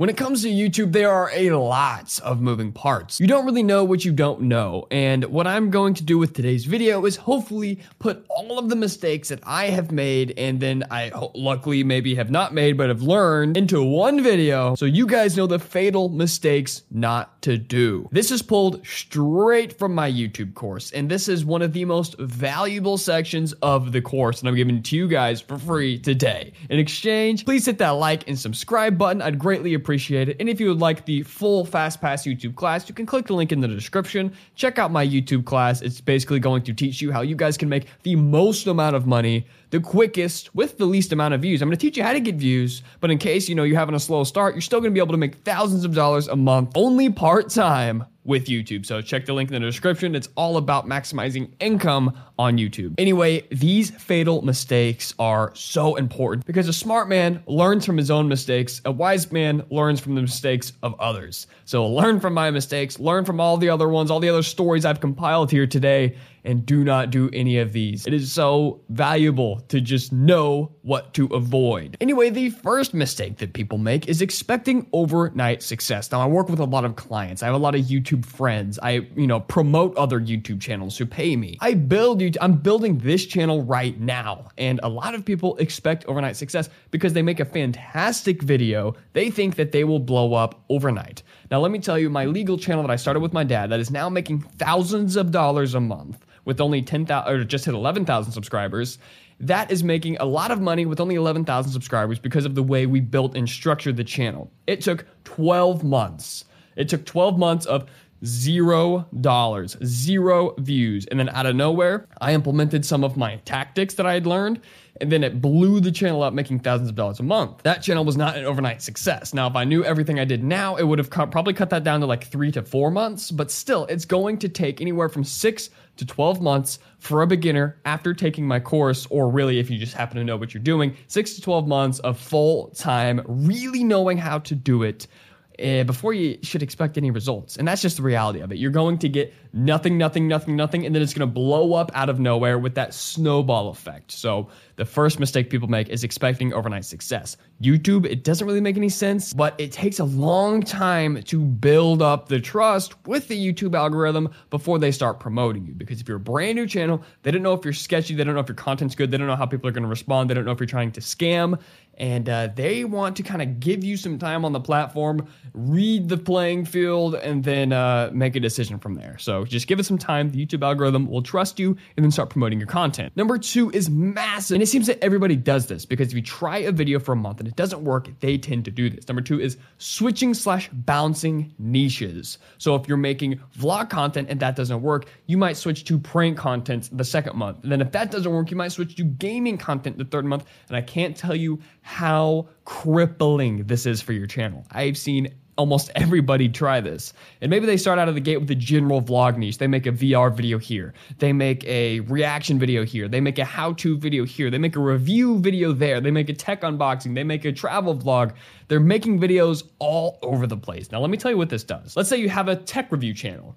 When it comes to YouTube, there are a lots of moving parts. You don't really know what you don't know. And what I'm going to do with today's video is hopefully put all of the mistakes that I have made and then I luckily maybe have not made, but have learned into one video. So you guys know the fatal mistakes not to do. This is pulled straight from my YouTube course. And this is one of the most valuable sections of the course. And I'm giving it to you guys for free today. In exchange, please hit that like and subscribe button. I'd greatly appreciate it. And if you would like the full FastPass YouTube class, you can click the link in the description. Check out my YouTube class. It's basically going to teach you how you guys can make the most amount of money, the quickest, with the least amount of views. I'm going to teach you how to get views, but in case, you know, you're having a slow start, you're still going to be able to make thousands of dollars a month, only part-time with YouTube. So check the link in the description. It's all about maximizing income on YouTube. Anyway, these fatal mistakes are so important because a smart man learns from his own mistakes. A wise man learns from the mistakes of others. So learn from my mistakes, learn from all the other ones, all the other stories I've compiled here today, and do not do any of these. It is so valuable to just know what to avoid. Anyway, the first mistake that people make is expecting overnight success. Now, I work with a lot of clients. I have a lot of YouTube friends. I, promote other YouTube channels who pay me. I'm building this channel right now. And a lot of people expect overnight success because they make a fantastic video. They think that they will blow up overnight. Now, let me tell you, my legal channel that I started with my dad that is now making thousands of dollars a month with only 10,000 or just hit 11,000 subscribers. That is making a lot of money with only 11,000 subscribers because of the way we built and structured the channel. It took 12 months. It took 12 months of $0, zero views. And then out of nowhere, I implemented some of my tactics that I had learned, and then it blew the channel up, making thousands of dollars a month. That channel was not an overnight success. Now, if I knew everything I did now, it would have probably cut that down to like 3 to 4 months, but still, it's going to take anywhere from 6 to 12 months for a beginner after taking my course, or really if you just happen to know what you're doing, 6 to 12 months of full time, really knowing how to do it before you should expect any results. And that's just the reality of it. You're going to get nothing, and then it's going to blow up out of nowhere with that snowball effect. So the first mistake people make is expecting overnight success. YouTube, it doesn't really make any sense, but it takes a long time to build up the trust with the YouTube algorithm before they start promoting you. Because if you're a brand new channel, they don't know if you're sketchy, they don't know if your content's good, they don't know how people are going to respond, they don't know if you're trying to scam, and they want to kind of give you some time on the platform, read the playing field, and then make a decision from there. So just give it some time. The YouTube algorithm will trust you and then start promoting your content. Number two is massive. And it seems that everybody does this because if you try a video for a month and it doesn't work, they tend to do this. Number two is switching / bouncing niches. So if you're making vlog content and that doesn't work, you might switch to prank content the second month. And then if that doesn't work, you might switch to gaming content the third month. And I can't tell you how crippling this is for your channel. I've seen almost everybody try this. And maybe they start out of the gate with a general vlog niche. They make a VR video here. They make a reaction video here. They make a how-to video here. They make a review video there. They make a tech unboxing. They make a travel vlog. They're making videos all over the place. Now, let me tell you what this does. Let's say you have a tech review channel.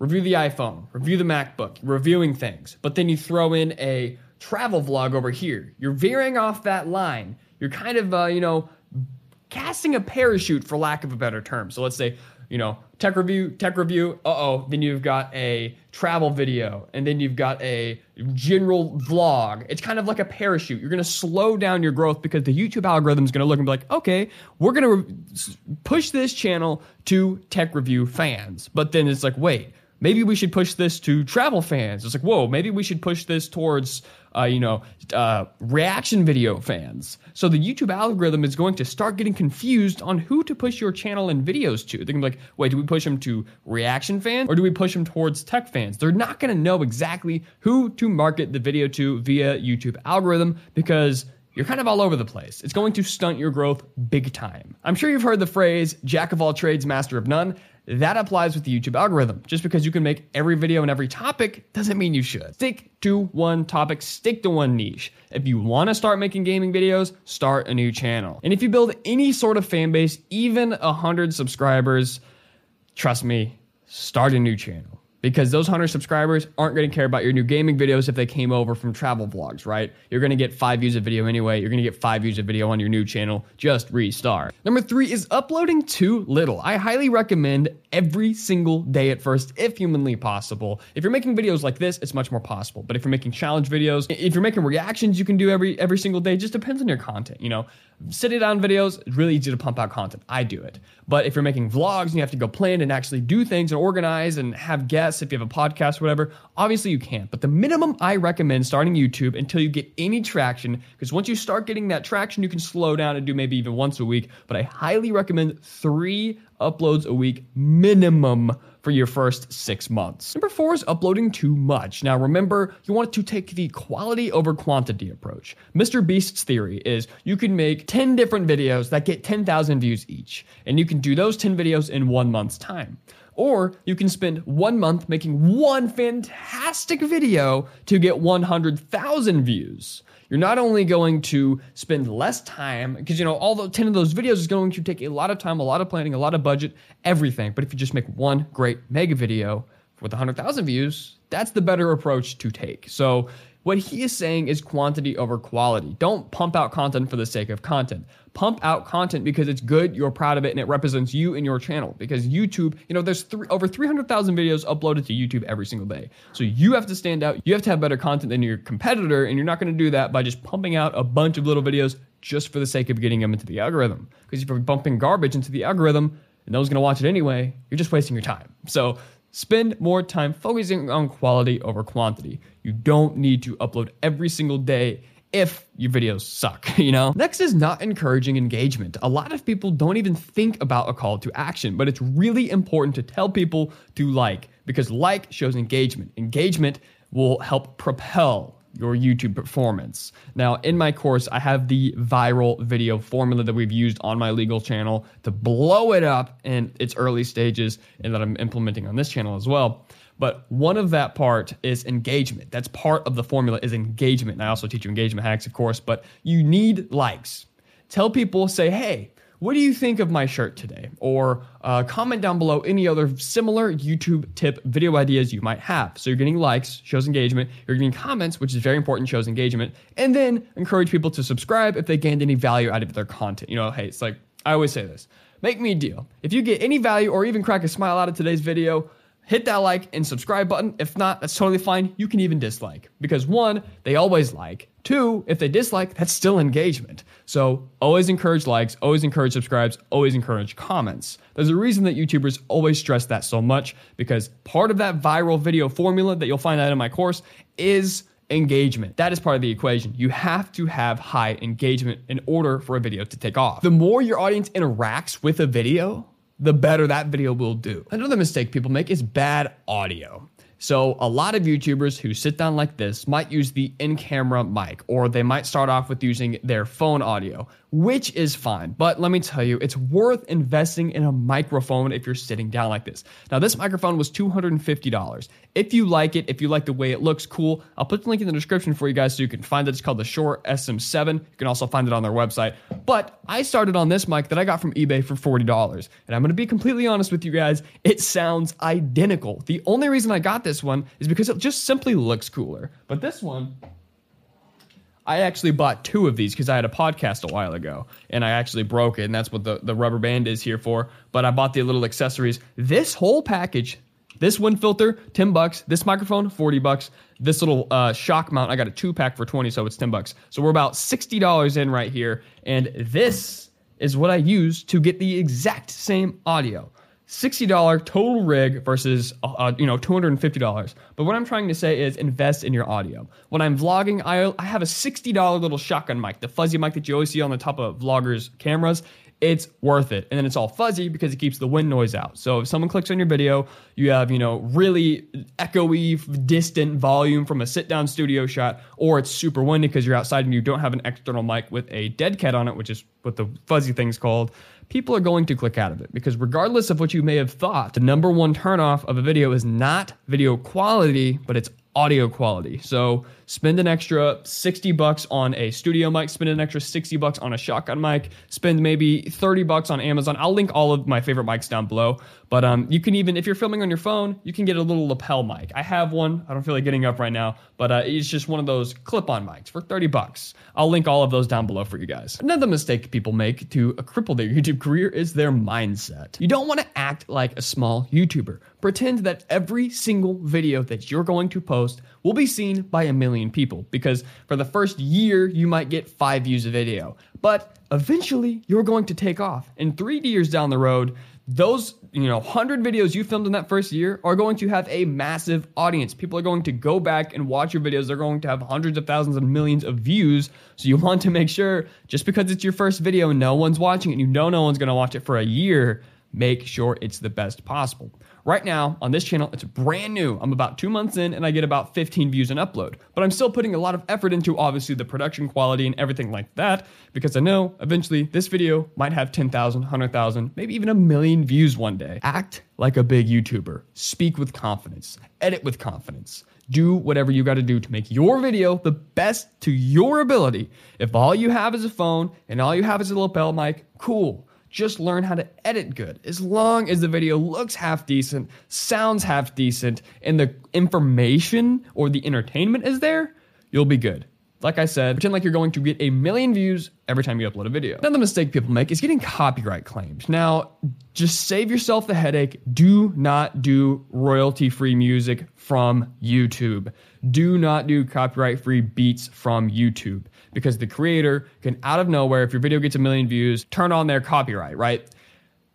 Review the iPhone, review the MacBook, reviewing things. But then you throw in a travel vlog over here. You're veering off that line. You're kind of, casting a parachute, for lack of a better term. So let's say, tech review, then you've got a travel video, and then you've got a general vlog. It's kind of like a parachute. You're going to slow down your growth because the YouTube algorithm is going to look and be like, okay, we're going to push this channel to tech review fans. But then it's like, wait, maybe we should push this to travel fans. It's like, whoa, maybe we should push this towards, reaction video fans. So the YouTube algorithm is going to start getting confused on who to push your channel and videos to. They're going to be like, wait, do we push them to reaction fans or do we push them towards tech fans? They're not going to know exactly who to market the video to via YouTube algorithm because you're kind of all over the place. It's going to stunt your growth big time. I'm sure you've heard the phrase, jack of all trades, master of none. That applies with the YouTube algorithm. Just because you can make every video and every topic doesn't mean you should. Stick to one topic, stick to one niche. If you want to start making gaming videos, start a new channel. And if you build any sort of fan base, even 100 subscribers, trust me, start a new channel. because those 100 subscribers aren't going to care about your new gaming videos if they came over from travel vlogs, right? You're going to get 5 views a video anyway. You're going to get 5 views a video on your new channel. Just restart. Number 3 is uploading too little. I highly recommend every single day at first, if humanly possible. If you're making videos like this, it's much more possible. But if you're making challenge videos, if you're making reactions, you can do every single day. It just depends on your content, you know. Sitting down videos, it's really easy to pump out content. I do it. But if you're making vlogs and you have to go plan and actually do things and organize and have guests, if you have a podcast or whatever, obviously you can't. But the minimum I recommend starting YouTube until you get any traction, because once you start getting that traction, you can slow down and do maybe even once a week. But I highly recommend 3 uploads a week minimum for your first 6 months. Number 4 is uploading too much. Now remember, you want to take the quality over quantity approach. Mr. Beast's theory is you can make 10 different videos that get 10,000 views each, and you can do those 10 videos in 1 month's time. Or you can spend 1 month making 1 fantastic video to get 100,000 views. You're not only going to spend less time, because, you know, all the 10 of those videos is going to take a lot of time, a lot of planning, a lot of budget, everything. But if you just make 1 great mega video with 100,000 views, that's the better approach to take. So what he is saying is quantity over quality. Don't pump out content for the sake of content. Pump out content because it's good, you're proud of it, and it represents you and your channel. Because YouTube, you know, there's over 300,000 videos uploaded to YouTube every single day. So you have to stand out. You have to have better content than your competitor, and you're not going to do that by just pumping out a bunch of little videos just for the sake of getting them into the algorithm. Because if you're bumping garbage into the algorithm and no one's going to watch it anyway, you're just wasting your time. So spend more time focusing on quality over quantity. You don't need to upload every single day if your videos suck, you know? Next is not encouraging engagement. A lot of people don't even think about a call to action, but it's really important to tell people to like, because like shows engagement. Engagement will help propel your YouTube performance. Now, in my course, I have the viral video formula that we've used on my legal channel to blow it up in its early stages, and that I'm implementing on this channel as well. But one of that part is engagement. That's part of the formula is engagement. And I also teach you engagement hacks, of course, but you need likes. Tell people, say, hey, what do you think of my shirt today? Or comment down below any other similar YouTube tip video ideas you might have. So you're getting likes, shows engagement. You're getting comments, which is very important, shows engagement. And then encourage people to subscribe if they gained any value out of their content. You know, hey, it's like, I always say this, make me a deal. If you get any value or even crack a smile out of today's video, hit that like and subscribe button. If not, that's totally fine. You can even dislike, because 1, they always like. 2, if they dislike, that's still engagement. So always encourage likes, always encourage subscribes, always encourage comments. There's a reason that YouTubers always stress that so much, because part of that viral video formula that you'll find out in my course is engagement. That is part of the equation. You have to have high engagement in order for a video to take off. The more your audience interacts with a video, the better that video will do. Another mistake people make is bad audio. So a lot of YouTubers who sit down like this might use the in-camera mic, or they might start off with using their phone audio, which is fine. But let me tell you, it's worth investing in a microphone if you're sitting down like this. Now, this microphone was $250. If you like it, if you like the way it looks, cool. I'll put the link in the description for you guys so you can find it. It's called the Shure SM7. You can also find it on their website. But I started on this mic that I got from eBay for $40. And I'm going to be completely honest with you guys, it sounds identical. The only reason I got this one is because it just simply looks cooler. But this one, I actually bought 2 of these because I had a podcast a while ago and I actually broke it, and that's what the rubber band is here for. But I bought the little accessories. This whole package, this wind filter, $10. This microphone, $40. This little shock mount, I got a 2-pack for 20, so it's $10. So we're about $60 in right here. And this is what I use to get the exact same audio. $60 total rig versus, $250. But what I'm trying to say is invest in your audio. When I'm vlogging, I have a $60 little shotgun mic, the fuzzy mic that you always see on the top of vloggers' cameras. It's worth it. And then it's all fuzzy because it keeps the wind noise out. So if someone clicks on your video, you have, really echoey, distant volume from a sit-down studio shot, or it's super windy because you're outside and you don't have an external mic with a dead cat on it, which is what the fuzzy thing's called. People are going to click out of it, because regardless of what you may have thought, the number one turnoff of a video is not video quality, but it's audio quality. So spend an extra $60 on a studio mic, spend an extra $60 on a shotgun mic, spend maybe $30 on Amazon. I'll link all of my favorite mics down below, but you can even, if you're filming on your phone, you can get a little lapel mic. I have one. I don't feel like getting up right now, but it's just one of those clip-on mics for $30. I'll link all of those down below for you guys. Another mistake people make to cripple their YouTube career is their mindset. You don't want to act like a small YouTuber. Pretend that every single video that you're going to post will be seen by a million people, because for the first year, you might get 5 views a video, but eventually you're going to take off. And 3 years down the road, those 100 videos you filmed in that first year are going to have a massive audience. People are going to go back and watch your videos. They're going to have hundreds of thousands and millions of views. So you want to make sure, just because it's your first video and no one's watching it, and you know no one's going to watch it for a year, make sure it's the best possible. Right now on this channel, it's brand new. I'm about 2 months in and I get about 15 views an upload, but I'm still putting a lot of effort into obviously the production quality and everything like that, because I know eventually this video might have 10,000, 100,000, maybe even 1 million views one day. Act like a big YouTuber. Speak with confidence, edit with confidence, do whatever you got to do to make your video the best to your ability. If all you have is a phone and all you have is a lapel mic, cool. Just learn how to edit good. As long as the video looks half decent, sounds half decent, and the information or the entertainment is there, you'll be good. Like I said, pretend like you're going to get 1 million views every time you upload a video. Another mistake people make is getting copyright claims. Now, just save yourself the headache. Do not do royalty-free music from YouTube. Do not do copyright-free beats from YouTube, because the creator can, out of nowhere, if your video gets 1 million views, turn on their copyright, right?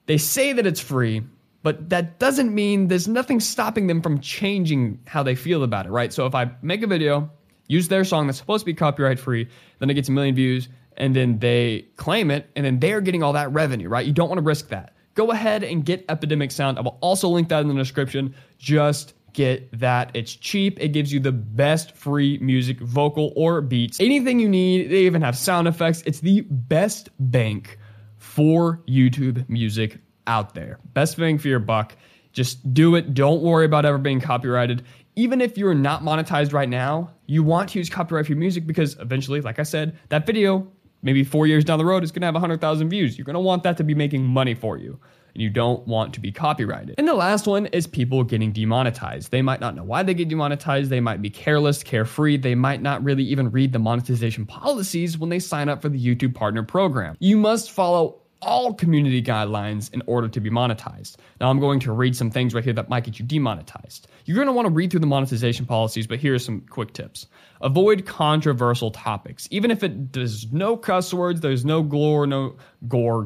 They say that it's free, but that doesn't mean there's nothing stopping them from changing how they feel about it, right? So if I make a video, use their song that's supposed to be copyright free, then it gets 1 million views, and then they claim it, and then they're getting all that revenue, right? You don't want to risk that. Go ahead and get Epidemic Sound. I will also link that in the description. Just get that. It's cheap. It gives you the best free music, vocal or beats, anything you need. They even have sound effects. It's the best bank for YouTube music out there. Best bang for your buck. Just do it. Don't worry about ever being copyrighted. Even if you're not monetized right now, you want to use copyright for your music, because eventually, like I said, that video, maybe 4 years down the road, is going to have 100,000 views. You're going to want that to be making money for you, and you don't want to be copyrighted. And the last one is people getting demonetized. They might not know why they get demonetized. They might be careless, carefree. They might not really even read the monetization policies when they sign up for the YouTube Partner Program. You must follow all community guidelines in order to be monetized. Now I'm going to read some things right here that might get you demonetized. You're going to want to read through the monetization policies, but here are some quick tips. Avoid controversial topics. Even if it does no cuss words, there's no gore, no gore,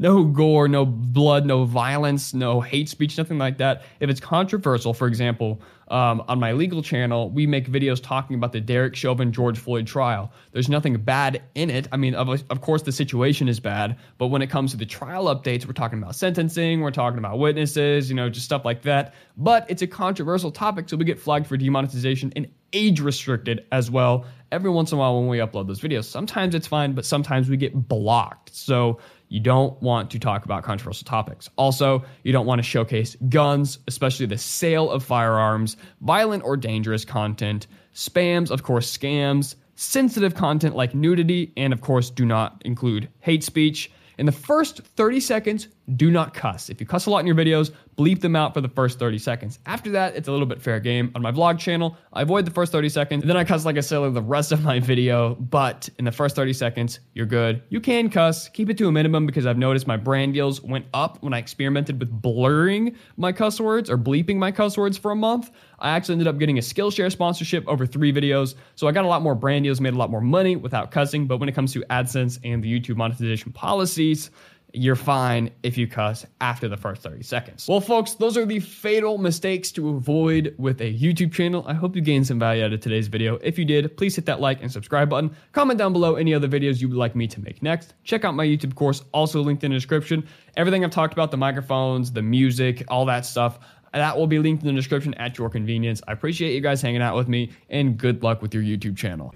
no blood, no violence, no hate speech, nothing like that. If it's controversial, for example, on my legal channel, we make videos talking about the Derek Chauvin, George Floyd trial. There's nothing bad in it. I mean, of course the situation is bad, but when it comes to the trial updates, we're talking about sentencing, we're talking about witnesses, just stuff like that. But it's a controversial topic, so we get flagged for demonetization and age restricted as well. Every once in a while when we upload those videos, sometimes it's fine, but sometimes we get blocked. So you don't want to talk about controversial topics. Also, you don't want to showcase guns, especially the sale of firearms, violent or dangerous content, spams, of course, scams, sensitive content like nudity, and of course, do not include hate speech. In the first 30 seconds, do not cuss. If you cuss a lot in your videos, bleep them out for the first 30 seconds. After that, it's a little bit fair game. On my vlog channel, I avoid the first 30 seconds, and then I cuss like a sailor the rest of my video, but in the first 30 seconds, you're good. You can cuss. Keep it to a minimum, because I've noticed my brand deals went up when I experimented with blurring my cuss words or bleeping my cuss words for a month. I actually ended up getting a Skillshare sponsorship over 3 videos, so I got a lot more brand deals, made a lot more money without cussing. But when it comes to AdSense and the YouTube monetization policies, you're fine if you cuss after the first 30 seconds. Well, folks, those are the fatal mistakes to avoid with a YouTube channel. I hope you gained some value out of today's video. If you did, please hit that like and subscribe button. Comment down below any other videos you would like me to make next. Check out my YouTube course, also linked in the description. Everything I've talked about, the microphones, the music, all that stuff, that will be linked in the description at your convenience. I appreciate you guys hanging out with me, and good luck with your YouTube channel.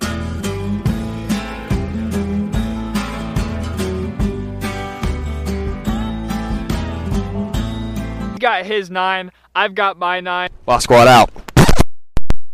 Got his 9, I've got my 9. Well, squad out.